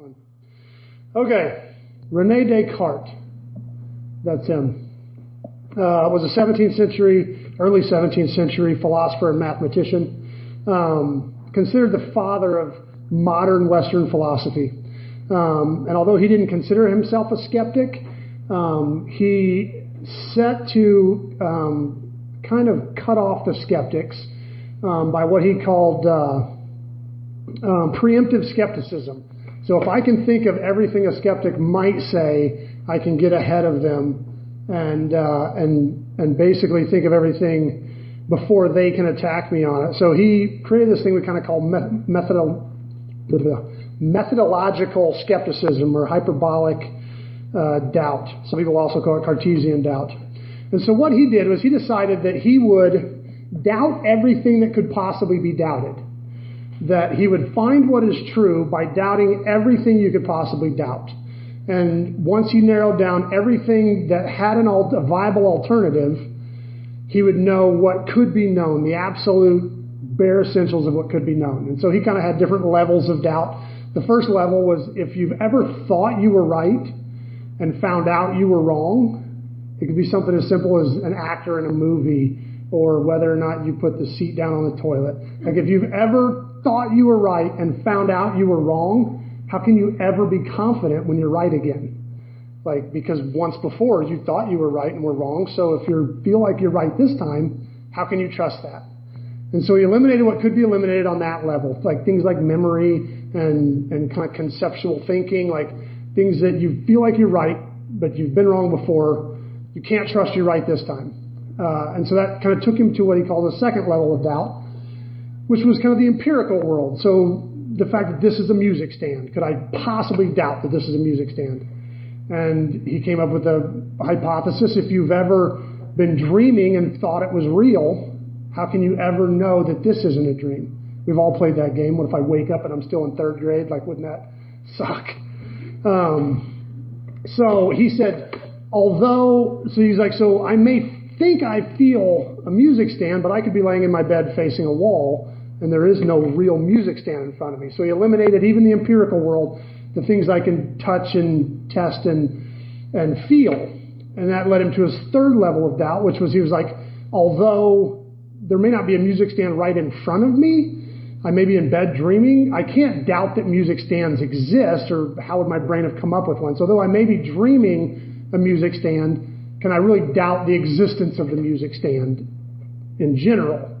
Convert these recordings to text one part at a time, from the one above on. Fun. Okay, René Descartes. That's him. Was a 17th century, early 17th century philosopher and mathematician. Considered the father of modern Western philosophy. And although he didn't consider himself a skeptic, he set to kind of cut off the skeptics by what he called preemptive skepticism. So if I can think of everything a skeptic might say, I can get ahead of them and basically think of everything before they can attack me on it. So he created this thing we kind of call methodological skepticism or hyperbolic doubt. Some people also call it Cartesian doubt. And so what he did was he decided that he would doubt everything that could possibly be doubted. That he would find what is true by doubting everything you could possibly doubt. And once he narrowed down everything that had a viable alternative, he would know what could be known, the absolute bare essentials of what could be known. And so he kind of had different levels of doubt. The first level was if you've ever thought you were right and found out you were wrong. It could be something as simple as an actor in a movie or whether or not you put the seat down on the toilet. Like if you've ever thought you were right and found out you were wrong, how can you ever be confident when you're right again? Like, because once before you thought you were right and were wrong, so if you feel like you're right this time, how can you trust that? And so he eliminated what could be eliminated on that level, like things like memory and kind of conceptual thinking, like things that you feel like you're right, but you've been wrong before, you can't trust you're right this time. And so that kind of took him to what he called the second level of doubt, which was kind of the empirical world. So the fact that this is a music stand, could I possibly doubt that this is a music stand? And he came up with a hypothesis. If you've ever been dreaming and thought it was real, how can you ever know that this isn't a dream? We've all played that game. What if I wake up and I'm still in third grade? Like, wouldn't that suck? So he said, so I may think I feel a music stand, but I could be laying in my bed facing a wall, and there is no real music stand in front of me. So he eliminated even the empirical world, the things I can touch and test and feel. And that led him to his third level of doubt, which was he was like, although there may not be a music stand right in front of me, I may be in bed dreaming, I can't doubt that music stands exist, or how would my brain have come up with one? So though I may be dreaming a music stand, can I really doubt the existence of the music stand in general?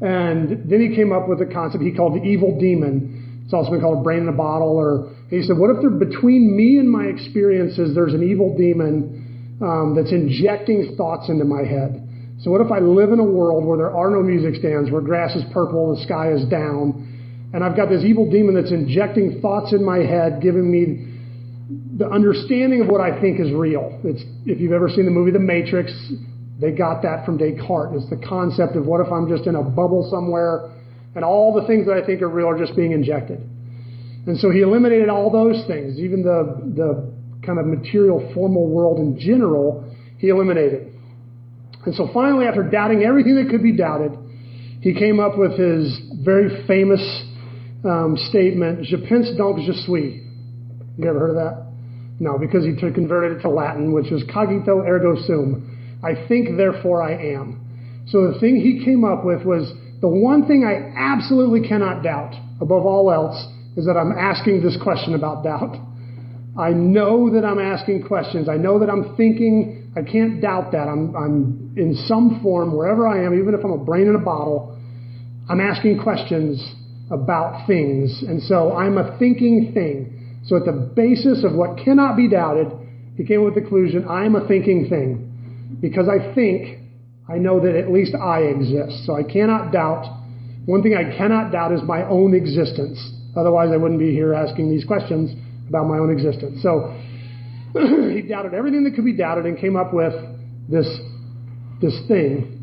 And then he came up with a concept he called the evil demon. It's also been called a brain in a bottle. Or he said, what if there, between me and my experiences, there's an evil demon that's injecting thoughts into my head? So what if I live in a world where there are no music stands, where grass is purple, the sky is down, and I've got this evil demon that's injecting thoughts in my head, giving me the understanding of what I think is real. It's, if you've ever seen the movie The Matrix, they got that from Descartes. It's the concept of what if I'm just in a bubble somewhere and all the things that I think are real are just being injected. And so he eliminated all those things, even the kind of material formal world in general, he eliminated. And so finally, after doubting everything that could be doubted, he came up with his very famous statement, Je pense donc je suis. You ever heard of that? No, because he converted it to Latin, which is cogito ergo sum. I think, therefore I am. So the thing he came up with was the one thing I absolutely cannot doubt, above all else, is that I'm asking this question about doubt. I know that I'm asking questions. I know that I'm thinking. I can't doubt that. I'm in some form, wherever I am, even if I'm a brain in a bottle, I'm asking questions about things. And so I'm a thinking thing. So at the basis of what cannot be doubted, he came with the conclusion, I am a thinking thing. Because I think, I know that at least I exist. So I cannot doubt. One thing I cannot doubt is my own existence. Otherwise, I wouldn't be here asking these questions about my own existence. So he doubted everything that could be doubted and came up with this thing.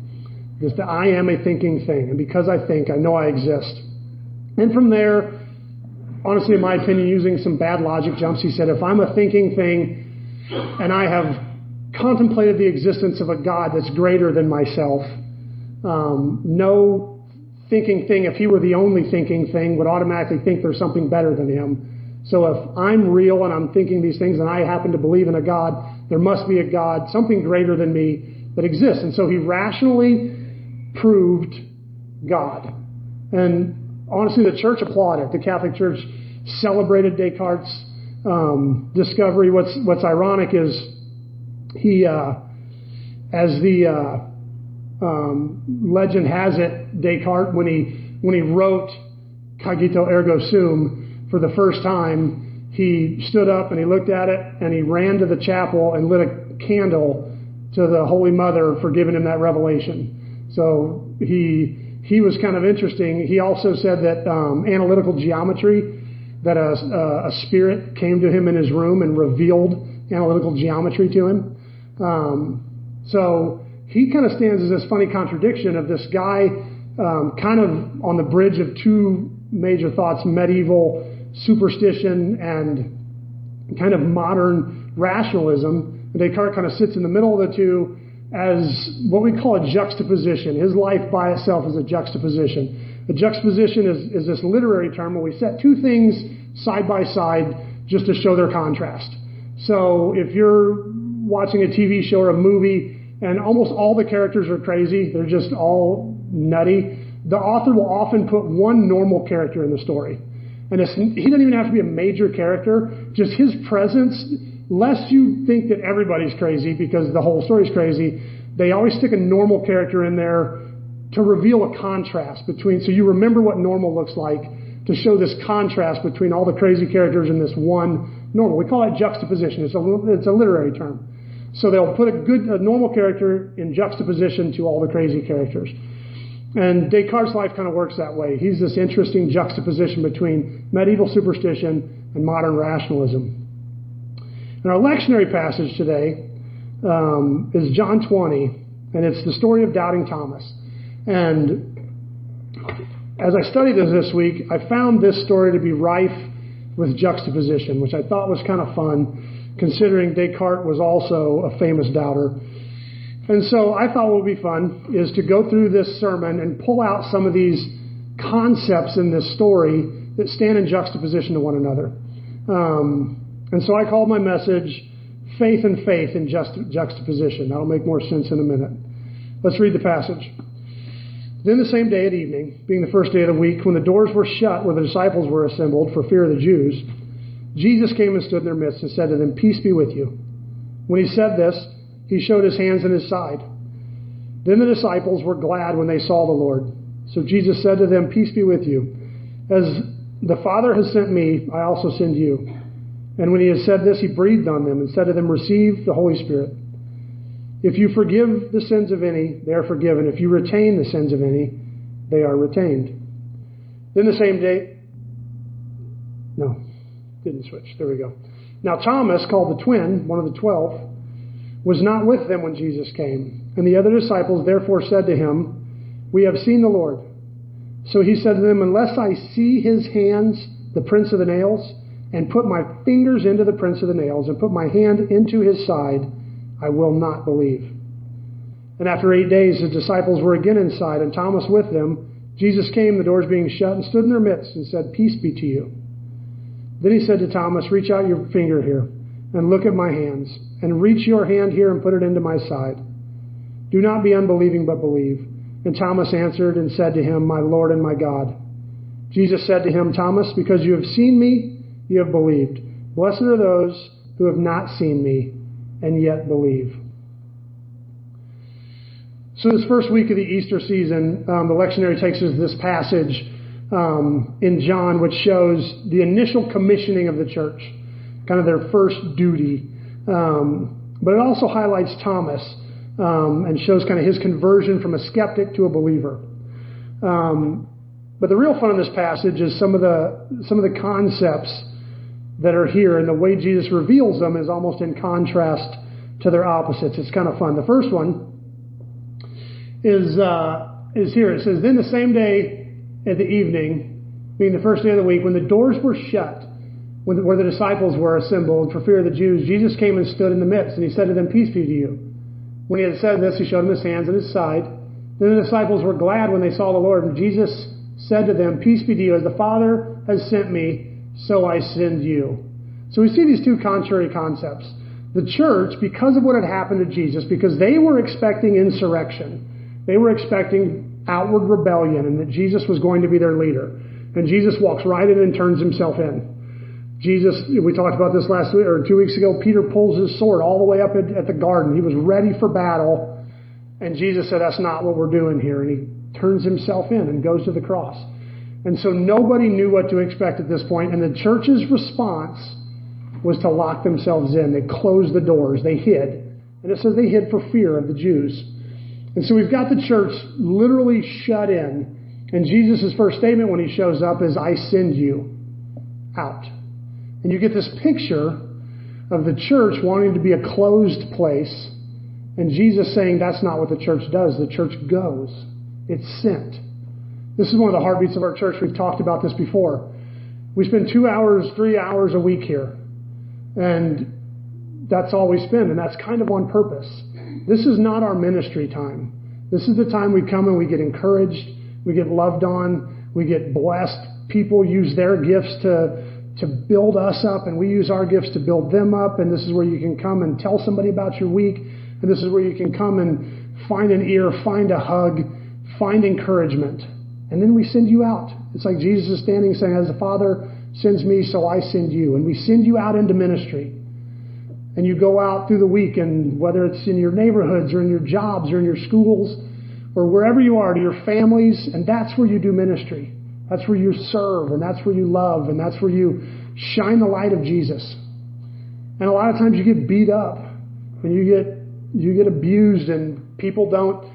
This, that I am a thinking thing. And because I think, I know I exist. And from there, honestly, in my opinion, using some bad logic jumps, he said, if I'm a thinking thing and I have contemplated the existence of a God that's greater than myself, no thinking thing, if he were the only thinking thing, would automatically think there's something better than him. So if I'm real and I'm thinking these things and I happen to believe in a God, there must be a God, something greater than me that exists. And so he rationally proved God. And honestly, the church applauded. The Catholic Church celebrated Descartes' discovery. What's ironic is he, as the legend has it, Descartes, when he wrote cogito ergo sum for the first time, he stood up and he looked at it and he ran to the chapel and lit a candle to the Holy Mother for giving him that revelation. So he was kind of interesting. He also said that analytical geometry, that a spirit came to him in his room and revealed analytical geometry to him. So he kind of stands as this funny contradiction of this guy kind of on the bridge of two major thoughts, medieval superstition and kind of modern rationalism. Descartes kind of sits in the middle of the two as what we call a juxtaposition. His life by itself is a juxtaposition. A juxtaposition is this literary term where we set two things side by side just to show their contrast. So if you're watching a TV show or a movie and almost all the characters are crazy, they're just all nutty, the author will often put one normal character in the story. And he doesn't even have to be a major character, just his presence, lest you think that everybody's crazy because the whole story's crazy, they always stick a normal character in there to reveal a contrast between, so you remember what normal looks like, to show this contrast between all the crazy characters and this one normal. We call it juxtaposition. It's a literary term. So they'll put a normal character in juxtaposition to all the crazy characters. And Descartes' life kind of works that way. He's this interesting juxtaposition between medieval superstition and modern rationalism. And our lectionary passage today is John 20, and it's the story of Doubting Thomas. And as I studied this week, I found this story to be rife with juxtaposition, which I thought was kind of fun, considering Descartes was also a famous doubter. And so I thought what would be fun is to go through this sermon and pull out some of these concepts in this story that stand in juxtaposition to one another. And so I called my message, Faith and Faith in Juxtaposition. That'll make more sense in a minute. Let's read the passage. Then the same day at evening, being the first day of the week, when the doors were shut where the disciples were assembled for fear of the Jews, Jesus came and stood in their midst and said to them, "Peace be with you." When he said this, he showed his hands and his side. Then the disciples were glad when they saw the Lord. So Jesus said to them, "Peace be with you. As the Father has sent me, I also send you." And when he had said this, he breathed on them and said to them, "Receive the Holy Spirit. If you forgive the sins of any, they are forgiven. If you retain the sins of any, they are retained." Then the same day... No, didn't switch. There we go. Now Thomas, called the twin, one of the 12, was not with them when Jesus came. And the other disciples therefore said to him, "We have seen the Lord." So he said to them, "Unless I see his hands, the prints of the nails, and put my fingers into the prints of the nails, and put my hand into his side, I will not believe." And after 8 days, his disciples were again inside, and Thomas with them. Jesus came, the doors being shut, and stood in their midst and said, "Peace be to you." Then he said to Thomas, "Reach out your finger here and look at my hands, and reach your hand here and put it into my side. Do not be unbelieving, but believe." And Thomas answered and said to him, "My Lord and my God." Jesus said to him, "Thomas, because you have seen me, you have believed. Blessed are those who have not seen me and yet believe." So this first week of the Easter season, the lectionary takes us to this passage in John, which shows the initial commissioning of the church, kind of their first duty. But it also highlights Thomas and shows kind of his conversion from a skeptic to a believer. But the real fun of this passage is some of the concepts that are here, and the way Jesus reveals them is almost in contrast to their opposites. It's kind of fun. The first one is here. It says, "Then the same day at the evening, being the first day of the week, when the doors were shut, where the disciples were assembled for fear of the Jews, Jesus came and stood in the midst, and he said to them, 'Peace be to you.' When he had said this, he showed him his hands and his side. Then the disciples were glad when they saw the Lord, and Jesus said to them, 'Peace be to you. As the Father has sent me, so I send you. So we see these two contrary concepts. The church, because of what had happened to Jesus, because they were expecting insurrection, they were expecting outward rebellion, and that Jesus was going to be their leader. And Jesus walks right in and turns himself in. Jesus, we talked about this last week or 2 weeks ago, Peter pulls his sword all the way up at the garden. He was ready for battle. And Jesus said, that's not what we're doing here. And he turns himself in and goes to the cross. And so nobody knew what to expect at this point. And the church's response was to lock themselves in. They closed the doors. They hid. And it says they hid for fear of the Jews. And so we've got the church literally shut in. And Jesus' first statement when he shows up is, I send you out. And you get this picture of the church wanting to be a closed place, and Jesus saying that's not what the church does. The church goes. It's sent. This is one of the heartbeats of our church. We've talked about this before. We spend 2 hours, 3 hours a week here, and that's all we spend, and that's kind of on purpose. This is not our ministry time. This is the time we come and we get encouraged, we get loved on, we get blessed. People use their gifts to build us up, and we use our gifts to build them up, and this is where you can come and tell somebody about your week, and this is where you can come and find an ear, find a hug, find encouragement. And then we send you out. It's like Jesus is standing saying, as the Father sends me, so I send you. And we send you out into ministry. And you go out through the week, and whether it's in your neighborhoods or in your jobs or in your schools or wherever you are, to your families, and that's where you do ministry. That's where you serve, and that's where you love, and that's where you shine the light of Jesus. And a lot of times you get beat up, and you get abused, and people don't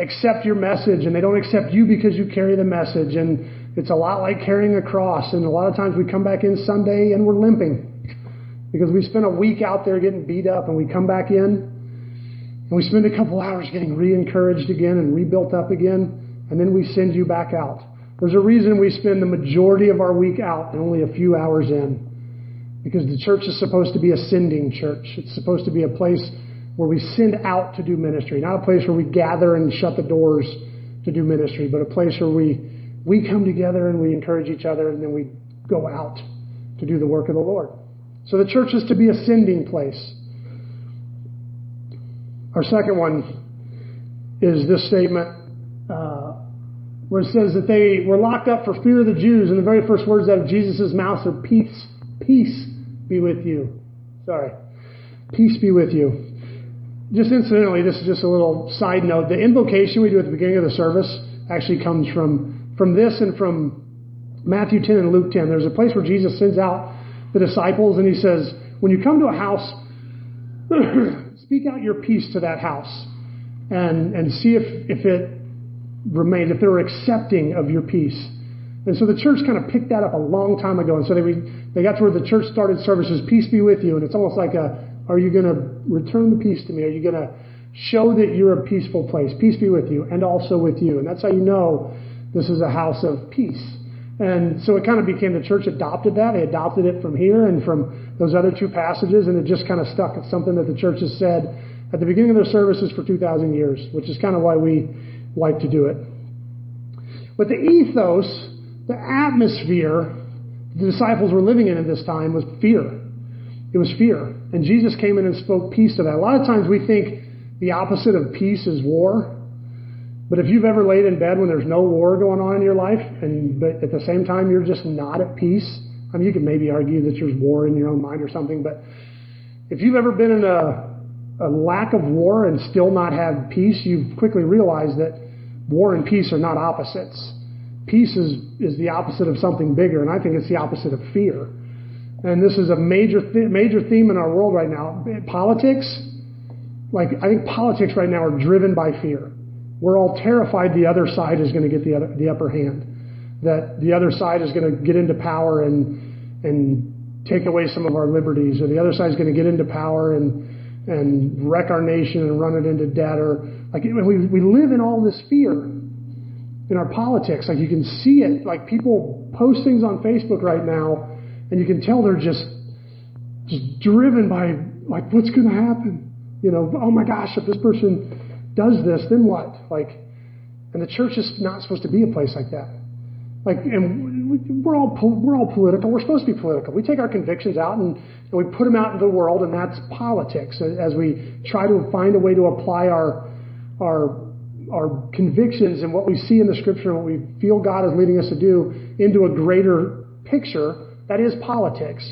accept your message, and they don't accept you because you carry the message. And it's a lot like carrying a cross, and a lot of times we come back in Sunday and we're limping because we spent a week out there getting beat up, and we come back in, and we spend a couple hours getting re-encouraged again and rebuilt up again, and then we send you back out. There's a reason we spend the majority of our week out and only a few hours in. Because the church is supposed to be a sending church. It's supposed to be a place where we send out to do ministry. Not a place where we gather and shut the doors to do ministry, but a place where we come together and we encourage each other, and then we go out to do the work of the Lord. So the church is to be a sending place. Our second one is this statement, where it says that they were locked up for fear of the Jews, and the very first words out of Jesus' mouth are, peace be with you. Peace be with you. Just incidentally, this is just a little side note. The invocation we do at the beginning of the service actually comes from this and from Matthew 10 and Luke 10. There's a place where Jesus sends out the disciples, and he says, when you come to a house, speak out your peace to that house, and see if it remained, if they were accepting of your peace. And so the church kind of picked that up a long time ago. And so they got to where the church started services, peace be with you. And it's almost like are you going to return the peace to me? Are you going to show that you're a peaceful place? Peace be with you, and also with you. And that's how you know this is a house of peace. And so it kind of became, the church adopted that. They adopted it from here and from those other two passages, and it just kind of stuck. It's something that the church has said at the beginning of their services for 2,000 years, which is kind of why we like to do it. But the ethos, the atmosphere the disciples were living in at this time was fear. It was fear. And Jesus came in and spoke peace to that. A lot of times we think the opposite of peace is war. But if you've ever laid in bed when there's no war going on in your life, but at the same time you're just not at peace, I mean, you could maybe argue that there's war in your own mind or something, but if you've ever been in a lack of war and still not have peace, you quickly realize that war and peace are not opposites. Peace is the opposite of something bigger, and I think it's the opposite of fear. And this is a major theme in our world right now. Politics, I think politics right now are driven by fear. We're all terrified the other side is going to get the upper hand, that the other side is going to get into power and take away some of our liberties, or the other side is going to get into power and wreck our nation and run it into debt, or we live in all this fear in our politics. You can see it, people post things on Facebook right now, and you can tell they're just driven by what's going to happen. Oh my gosh, if this person does this, then what? And the church is not supposed to be a place like that. And we're all political. We're supposed to be political. We take our convictions out and we put them out into the world, and that's politics. As we try to find a way to apply our convictions and what we see in the Scripture, what we feel God is leading us to do, into a greater picture, that is politics.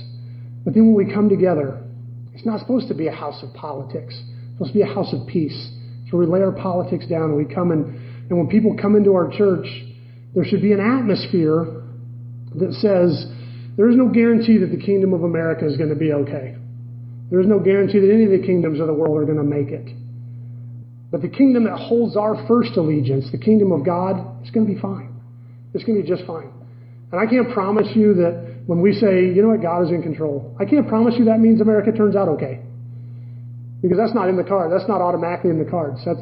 But then when we come together, it's not supposed to be a house of politics. It's supposed to be a house of peace. So we lay our politics down, and we come in, and when people come into our church, there should be an atmosphere that says, there is no guarantee that the kingdom of America is going to be okay. There is no guarantee that any of the kingdoms of the world are going to make it. But the kingdom that holds our first allegiance, the kingdom of God, is going to be fine. It's going to be just fine. And I can't promise you that when we say, you know what, God is in control, I can't promise you that means America turns out okay. Because that's not in the card. That's not automatically in the cards. That's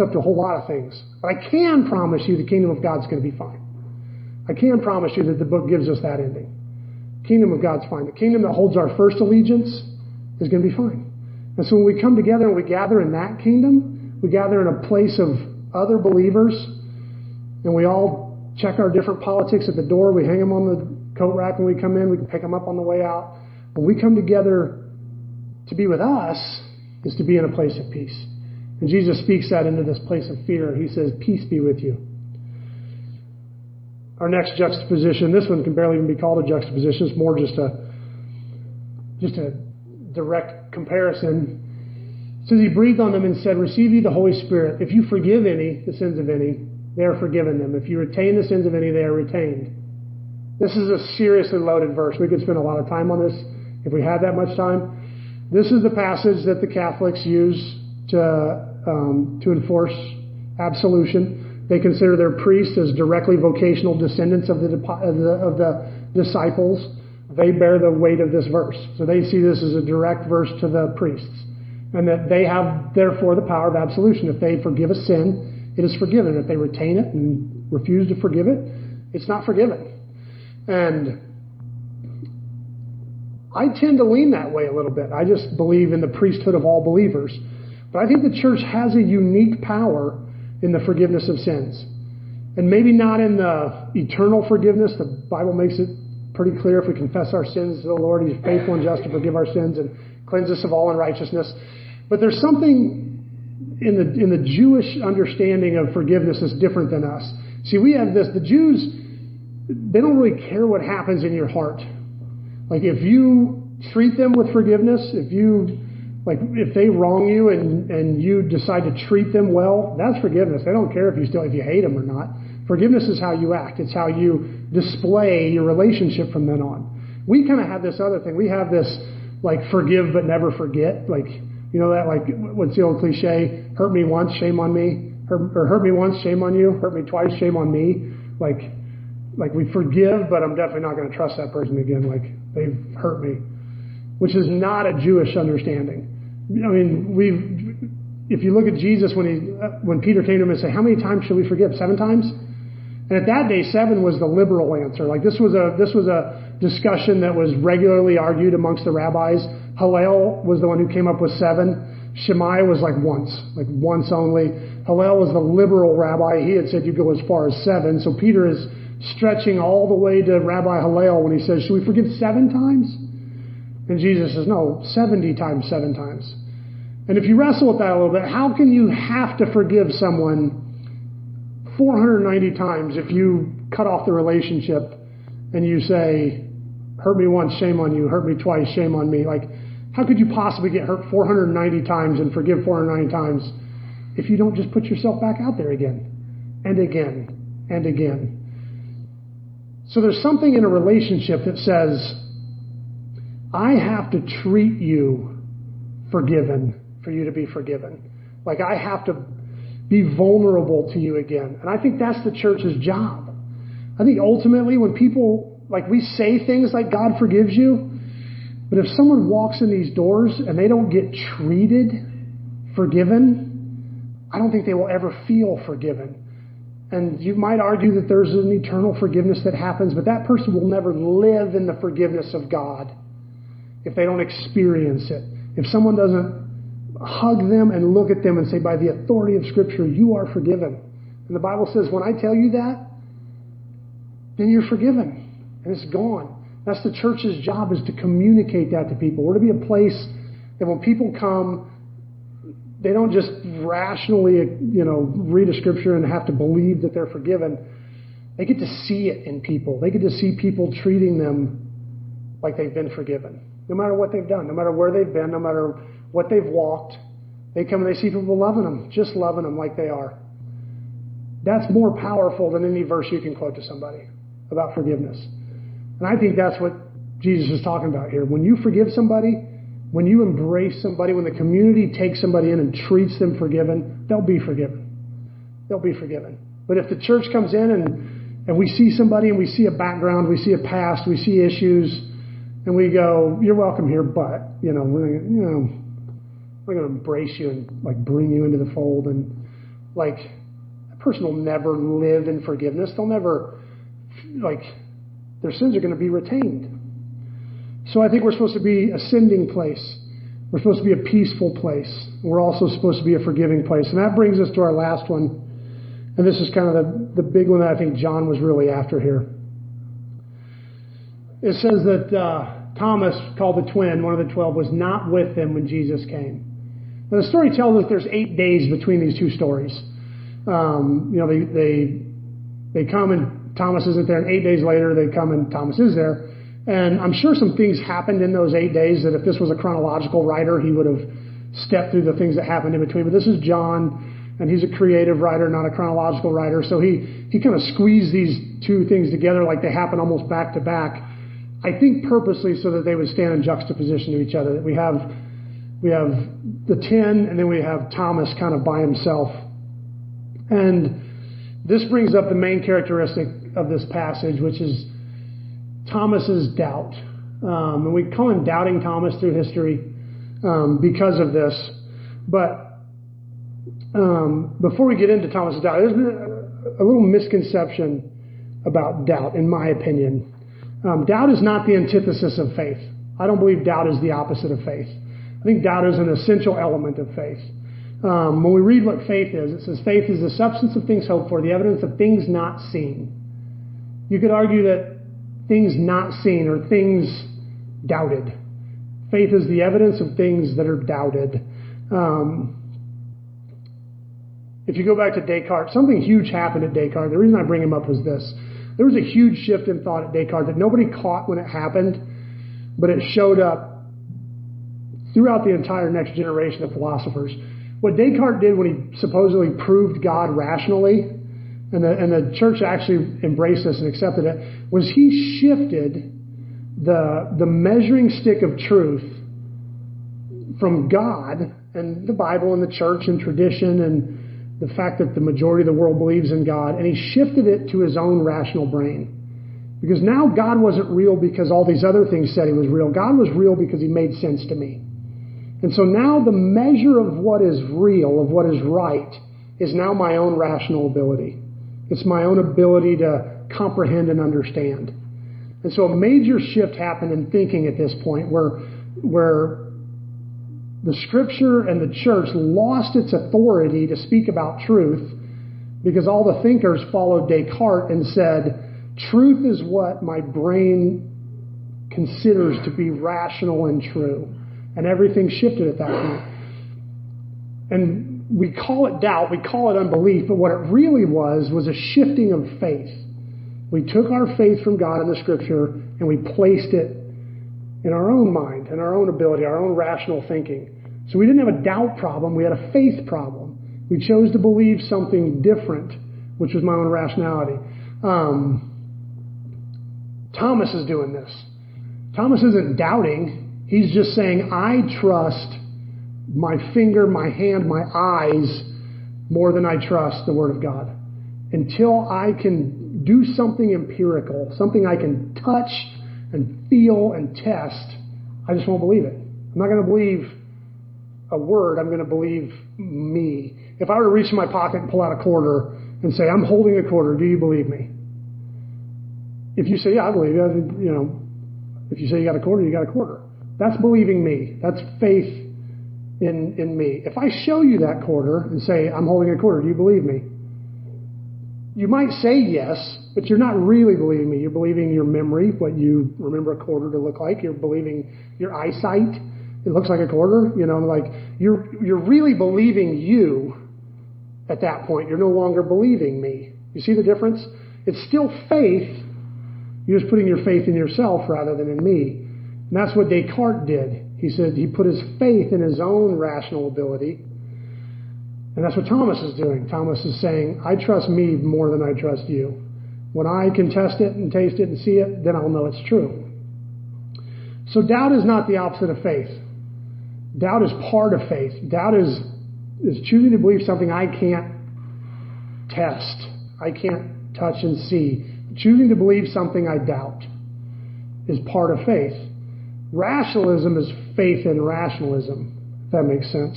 up to a whole lot of things. But I can promise you the kingdom of God's going to be fine. I can promise you that the book gives us that ending. The kingdom of God's fine. The kingdom that holds our first allegiance is going to be fine. And so when we come together and we gather in that kingdom, we gather in a place of other believers, and we all check our different politics at the door. We hang them on the coat rack when we come in. We can pick them up on the way out. When we come together to be with us, is to be in a place of peace. And Jesus speaks that into this place of fear. He says, peace be with you. Our next juxtaposition, this one can barely even be called a juxtaposition. It's more just a direct comparison. It says, he breathed on them and said, receive ye the Holy Spirit. If you forgive any, the sins of any, they are forgiven them. If you retain the sins of any, they are retained. This is a seriously loaded verse. We could spend a lot of time on this if we had that much time. This is the passage that the Catholics use to enforce absolution. They consider their priests as directly vocational descendants of the disciples. They bear the weight of this verse. So they see this as a direct verse to the priests. And that they have, therefore, the power of absolution. If they forgive a sin, it is forgiven. If they retain it and refuse to forgive it, it's not forgiven. And I tend to lean that way a little bit. I just believe in the priesthood of all believers. But I think the church has a unique power in the forgiveness of sins. And maybe not in the eternal forgiveness. The Bible makes it pretty clear, if we confess our sins to the Lord, he's faithful and just to forgive our sins and cleanse us of all unrighteousness. But there's something in the Jewish understanding of forgiveness that's different than us. See, we have this, the Jews, they don't really care what happens in your heart. Like, if you treat them with forgiveness, if they wrong you and you decide to treat them well, that's forgiveness. They don't care if you hate them or not. Forgiveness is how you act. It's how you display your relationship from then on. We kind of have this other thing. We have this, forgive but never forget. What's the old cliche? Hurt me once, shame on me. Hurt me once, shame on you. Hurt me twice, shame on me. We forgive, but I'm definitely not going to trust that person again. They've hurt me. Which is not a Jewish understanding. I mean, if you look at Jesus when Peter came to him and said, how many times should we forgive? 7 times? And at that day, 7 was the liberal answer. This was a discussion that was regularly argued amongst the rabbis. Hillel was the one who came up with 7. Shammai was once only. Hillel was the liberal rabbi. He had said you go as far as 7. So Peter is stretching all the way to Rabbi Hillel when he says, should we forgive 7 times? And Jesus says, no, 70 times, 7 times. And if you wrestle with that a little bit, how can you have to forgive someone 490 times if you cut off the relationship and you say, hurt me once, shame on you, hurt me twice, shame on me? How could you possibly get hurt 490 times and forgive 490 times if you don't just put yourself back out there again and again and again? So there's something in a relationship that says, I have to treat you forgiven for you to be forgiven. I have to be vulnerable to you again. And I think that's the church's job. I think ultimately when people, we say things like God forgives you, but if someone walks in these doors and they don't get treated forgiven, I don't think they will ever feel forgiven. And you might argue that there's an eternal forgiveness that happens, but that person will never live in the forgiveness of God if they don't experience it. If someone doesn't hug them and look at them and say, by the authority of Scripture, you are forgiven. And the Bible says, when I tell you that, then you're forgiven and it's gone. That's the church's job, is to communicate that to people. We're to be a place that when people come, they don't just rationally, read a scripture and have to believe that they're forgiven. They get to see it in people. They get to see people treating them like they've been forgiven. No matter what they've done, no matter where they've been, no matter what they've walked, they come and they see people loving them, just loving them like they are. That's more powerful than any verse you can quote to somebody about forgiveness. And I think that's what Jesus is talking about here. When you forgive somebody, when you embrace somebody, when the community takes somebody in and treats them forgiven, they'll be forgiven. They'll be forgiven. But if the church comes in and we see somebody and we see a background, we see a past, we see issues, and we go, "You're welcome here, but we're going to embrace you and bring you into the fold," and that person will never live in forgiveness. They'll never their sins are going to be retained. So I think we're supposed to be a sending place. We're supposed to be a peaceful place. We're also supposed to be a forgiving place. And that brings us to our last one. And this is kind of the big one that I think John was really after here. It says that Thomas, called the twin, one of the 12, was not with them when Jesus came. Now, the story tells us there's 8 days between these two stories. They come and Thomas isn't there, and 8 days later they come and Thomas is there. And I'm sure some things happened in those 8 days that if this was a chronological writer, he would have stepped through the things that happened in between. But this is John, and he's a creative writer, not a chronological writer. So he kind of squeezed these two things together like they happen almost back to back. I think purposely so that they would stand in juxtaposition to each other. That we have the 10, and then we have Thomas kind of by himself. And this brings up the main characteristic of this passage, which is Thomas's doubt. And we call him Doubting Thomas through history because of this. But before we get into Thomas's doubt, there's been a little misconception about doubt, in my opinion. Doubt is not the antithesis of faith. I don't believe doubt is the opposite of faith. I think doubt is an essential element of faith. When we read what faith is, it says faith is the substance of things hoped for, the evidence of things not seen. You could argue that things not seen or things doubted. Faith is the evidence of things that are doubted. If you go back to Descartes, something huge happened at Descartes. The reason I bring him up was this. There was a huge shift in thought at Descartes that nobody caught when it happened, but it showed up throughout the entire next generation of philosophers. What Descartes did when he supposedly proved God rationally, and the church actually embraced this and accepted it, was he shifted the measuring stick of truth from God and the Bible and the church and tradition and the fact that the majority of the world believes in God, and he shifted it to his own rational brain. Because now God wasn't real because all these other things said he was real. God was real because he made sense to me. And so now the measure of what is real, of what is right, is now my own rational ability. It's my own ability to comprehend and understand. And so a major shift happened in thinking at this point where the scripture and the church lost its authority to speak about truth because all the thinkers followed Descartes and said, truth is what my brain considers to be rational and true. And everything shifted at that point. And we call it doubt, we call it unbelief, but what it really was a shifting of faith. We took our faith from God in the scripture and we placed it in our own mind, in our own ability, our own rational thinking. So we didn't have a doubt problem, we had a faith problem. We chose to believe something different, which was my own rationality. Thomas is doing this. Thomas isn't doubting, he's just saying, I trust my finger, my hand, my eyes, more than I trust the Word of God. Until I can do something empirical, something I can touch and feel and test, I just won't believe it. I'm not going to believe a word. I'm going to believe me. If I were to reach in my pocket and pull out a quarter and say, I'm holding a quarter, do you believe me? If you say, yeah, I believe you, if you say you got a quarter, you got a quarter. That's believing me. That's faith in me. If I show you that quarter and say, I'm holding a quarter, do you believe me? You might say yes, But you're not really believing me. You're believing your memory, what you remember a quarter to look like. You're believing your eyesight. It looks like a quarter. You know, like you're really believing you at that point. You're no longer believing me. You see the difference? It's still faith. You're just putting your faith in yourself rather than in me. And that's what Descartes did. He said he put his faith in his own rational ability. And that's what Thomas is doing. Thomas is saying, I trust me more than I trust you. When I can test it and taste it and see it, then I'll know it's true. So doubt is not the opposite of faith. Doubt is part of faith. Doubt is choosing to believe something I can't test. I can't touch and see. Choosing to believe something I doubt is part of faith. Rationalism is faith in rationalism, if that makes sense.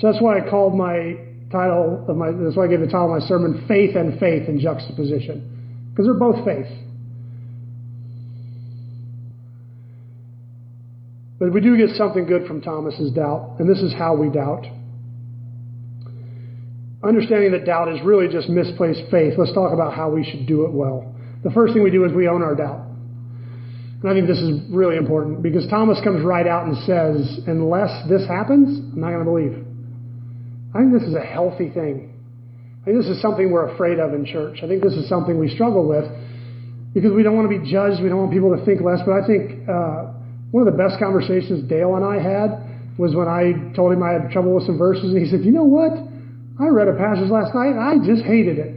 So that's why I called my title of my, that's why I gave the title of my sermon, Faith and Faith in Juxtaposition, because they're both faith. But we do get something good from Thomas's doubt, and this is how we doubt. Understanding that doubt is really just misplaced faith, let's talk about how we should do it well. The first thing we do is we own our doubt. And I think this is really important, because Thomas comes right out and says, unless this happens, I'm not going to believe. I think this is a healthy thing. I think this is something we're afraid of in church. I think this is something we struggle with because we don't want to be judged. We don't want people to think less. But I think one of the best conversations Dale and I had was when I told him I had trouble with some verses. And he said, you know what? I read a passage last night and I just hated it.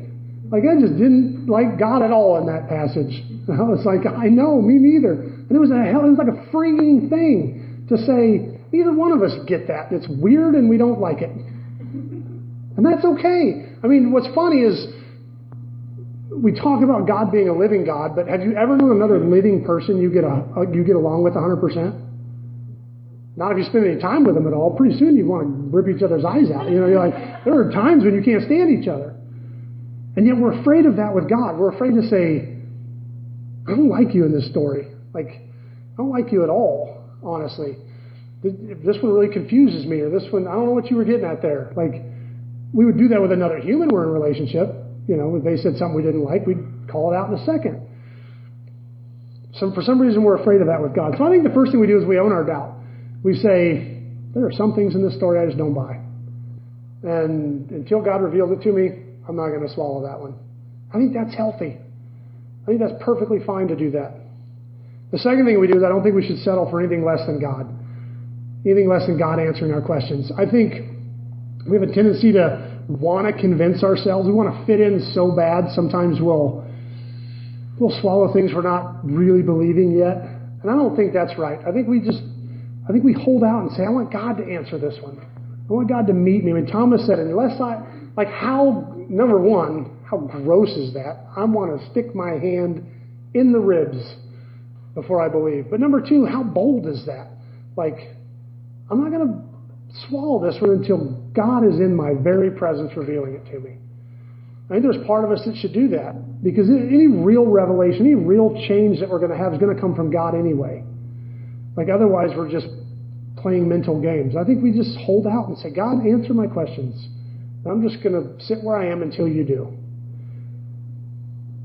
Like, I just didn't like God at all in that passage. And I was like, I know, me neither. And it was like a freeing thing to say, neither one of us get that. It's weird and we don't like it. And that's okay. I mean, what's funny is we talk about God being a living God, but have you ever known another living person you get along with 100%? Not if you spend any time with them at all. Pretty soon you want to rip each other's eyes out. You know, you're like, there are times when you can't stand each other. And yet we're afraid of that with God. We're afraid to say, I don't like you in this story. Like, I don't like you at all, honestly. This one really confuses me, or this one, I don't know what you were getting at there. Like, we would do that with another human we're in a relationship. You know, if they said something we didn't like, we'd call it out in a second. So for some reason, we're afraid of that with God. So I think the first thing we do is we own our doubt. We say, there are some things in this story I just don't buy. And until God reveals it to me, I'm not going to swallow that one. I think that's healthy. I think that's perfectly fine to do that. The second thing we do is I don't think we should settle for anything less than God. Anything less than God answering our questions. I think we have a tendency to want to convince ourselves. We want to fit in so bad. Sometimes we'll swallow things we're not really believing yet. And I don't think that's right. I think we hold out and say, I want God to answer this one. I want God to meet me. I mean, Thomas said, number one, how gross is that? I want to stick my hand in the ribs before I believe. But number two, how bold is that? Like, I'm not going to swallow this one until God is in my very presence revealing it to me. I think there's part of us that should do that, because any real revelation, any real change that we're going to have is going to come from God anyway. Like, otherwise we're just playing mental games. I think we just hold out and say, God, answer my questions. I'm just going to sit where I am until you do.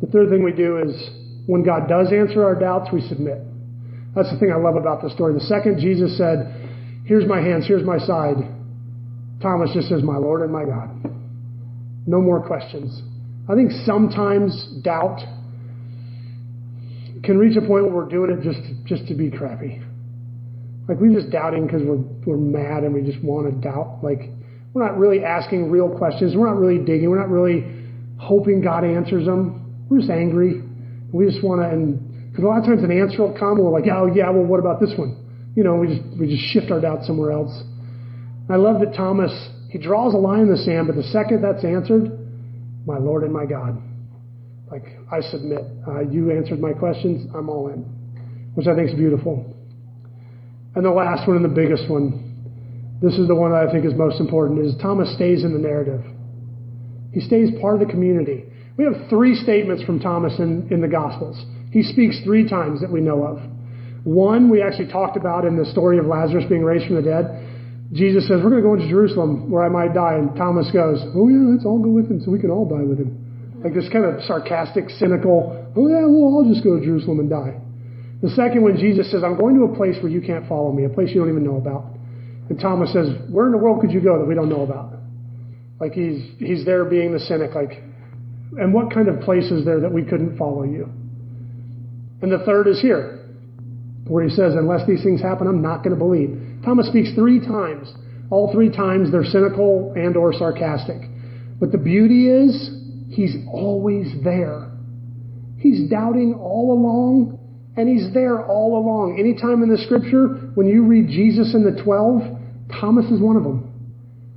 The third thing we do is when God does answer our doubts, we submit. That's the thing I love about this story. The second Jesus said, here's my hands, here's my side, Thomas just says, my Lord and my God. No more questions. I think sometimes doubt can reach a point where we're doing it just to be crappy. Like, we're just doubting because we're mad and we just want to doubt. Like, we're not really asking real questions. We're not really digging. We're not really hoping God answers them. We're just angry. We just want to, and because a lot of times an answer will come and we're like, oh yeah, well, what about this one? You know, we just shift our doubt somewhere else. I love that Thomas, he draws a line in the sand, but the second that's answered, my Lord and my God. Like, I submit. You answered my questions. I'm all in, which I think is beautiful. And the last one and the biggest one, this is the one that I think is most important, is Thomas stays in the narrative. He stays part of the community. We have three statements from Thomas in the Gospels. He speaks three times that we know of. One we actually talked about in the story of Lazarus being raised from the dead. Jesus says, we're going to go into Jerusalem where I might die. And Thomas goes, oh yeah, let's all go with him so we can all die with him. Like this kind of sarcastic, cynical, oh yeah, well, I'll just go to Jerusalem and die. The second one, Jesus says, I'm going to a place where you can't follow me, a place you don't even know about. And Thomas says, where in the world could you go that we don't know about? Like he's there being the cynic, like, and what kind of place is there that we couldn't follow you? And the third is here, where he says, unless these things happen, I'm not going to believe. Thomas speaks three times. All three times they're cynical and or sarcastic. But the beauty is, he's always there. He's doubting all along, and he's there all along. Anytime in the scripture, when you read Jesus and the 12, Thomas is one of them.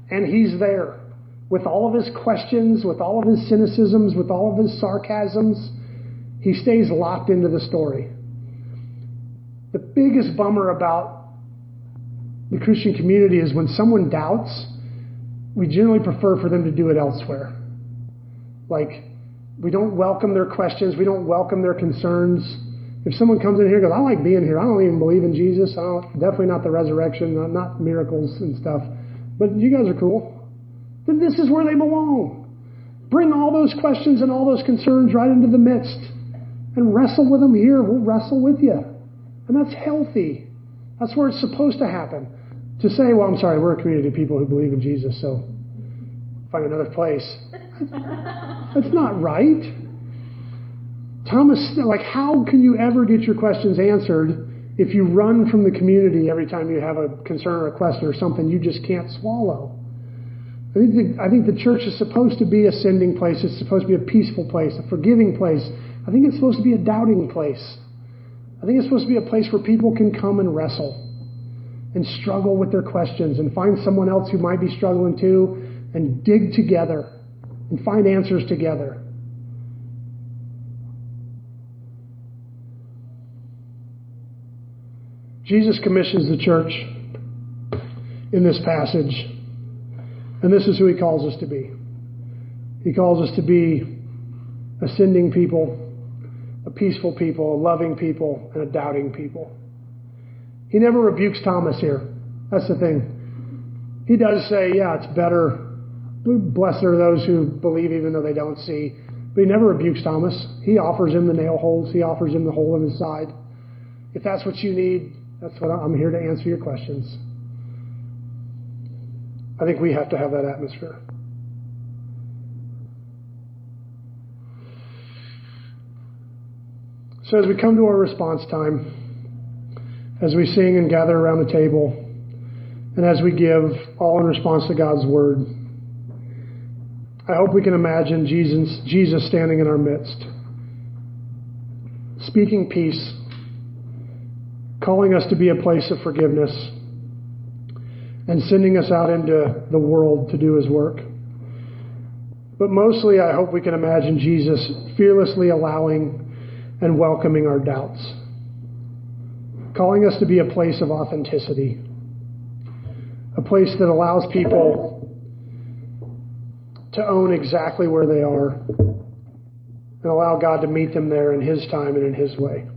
And he's there with all of his questions, with all of his cynicisms, with all of his sarcasms. He stays locked into the story. The biggest bummer about the Christian community is when someone doubts, we generally prefer for them to do it elsewhere. Like, we don't welcome their questions. We don't welcome their concerns. If someone comes in here and goes, I like being here. I don't even believe in Jesus. Definitely not the resurrection, not miracles and stuff. But you guys are cool. Then this is where they belong. Bring all those questions and all those concerns right into the midst and wrestle with them here. We'll wrestle with you. And that's healthy. That's where it's supposed to happen. To say, well, I'm sorry, we're a community of people who believe in Jesus, so find another place. That's not right. Thomas, like, how can you ever get your questions answered if you run from the community every time you have a concern or a question or something you just can't swallow? I think the church is supposed to be a sending place. It's supposed to be a peaceful place, a forgiving place. I think it's supposed to be a doubting place. I think it's supposed to be a place where people can come and wrestle and struggle with their questions and find someone else who might be struggling too and dig together and find answers together. Jesus commissions the church in this passage, and this is who he calls us to be. He calls us to be a sending people, a peaceful people, a loving people, and a doubting people. He never rebukes Thomas here. That's the thing. He does say, yeah, it's better. Blessed are those who believe even though they don't see. But he never rebukes Thomas. He offers him the nail holes. He offers him the hole in his side. If that's what you need, that's what I'm here to answer your questions. I think we have to have that atmosphere. So as we come to our response time, as we sing and gather around the table, and as we give, all in response to God's word, I hope we can imagine Jesus standing in our midst, speaking peace, calling us to be a place of forgiveness, and sending us out into the world to do his work. But mostly, I hope we can imagine Jesus fearlessly allowing and welcoming our doubts, calling us to be a place of authenticity, a place that allows people to own exactly where they are and allow God to meet them there in his time and in his way.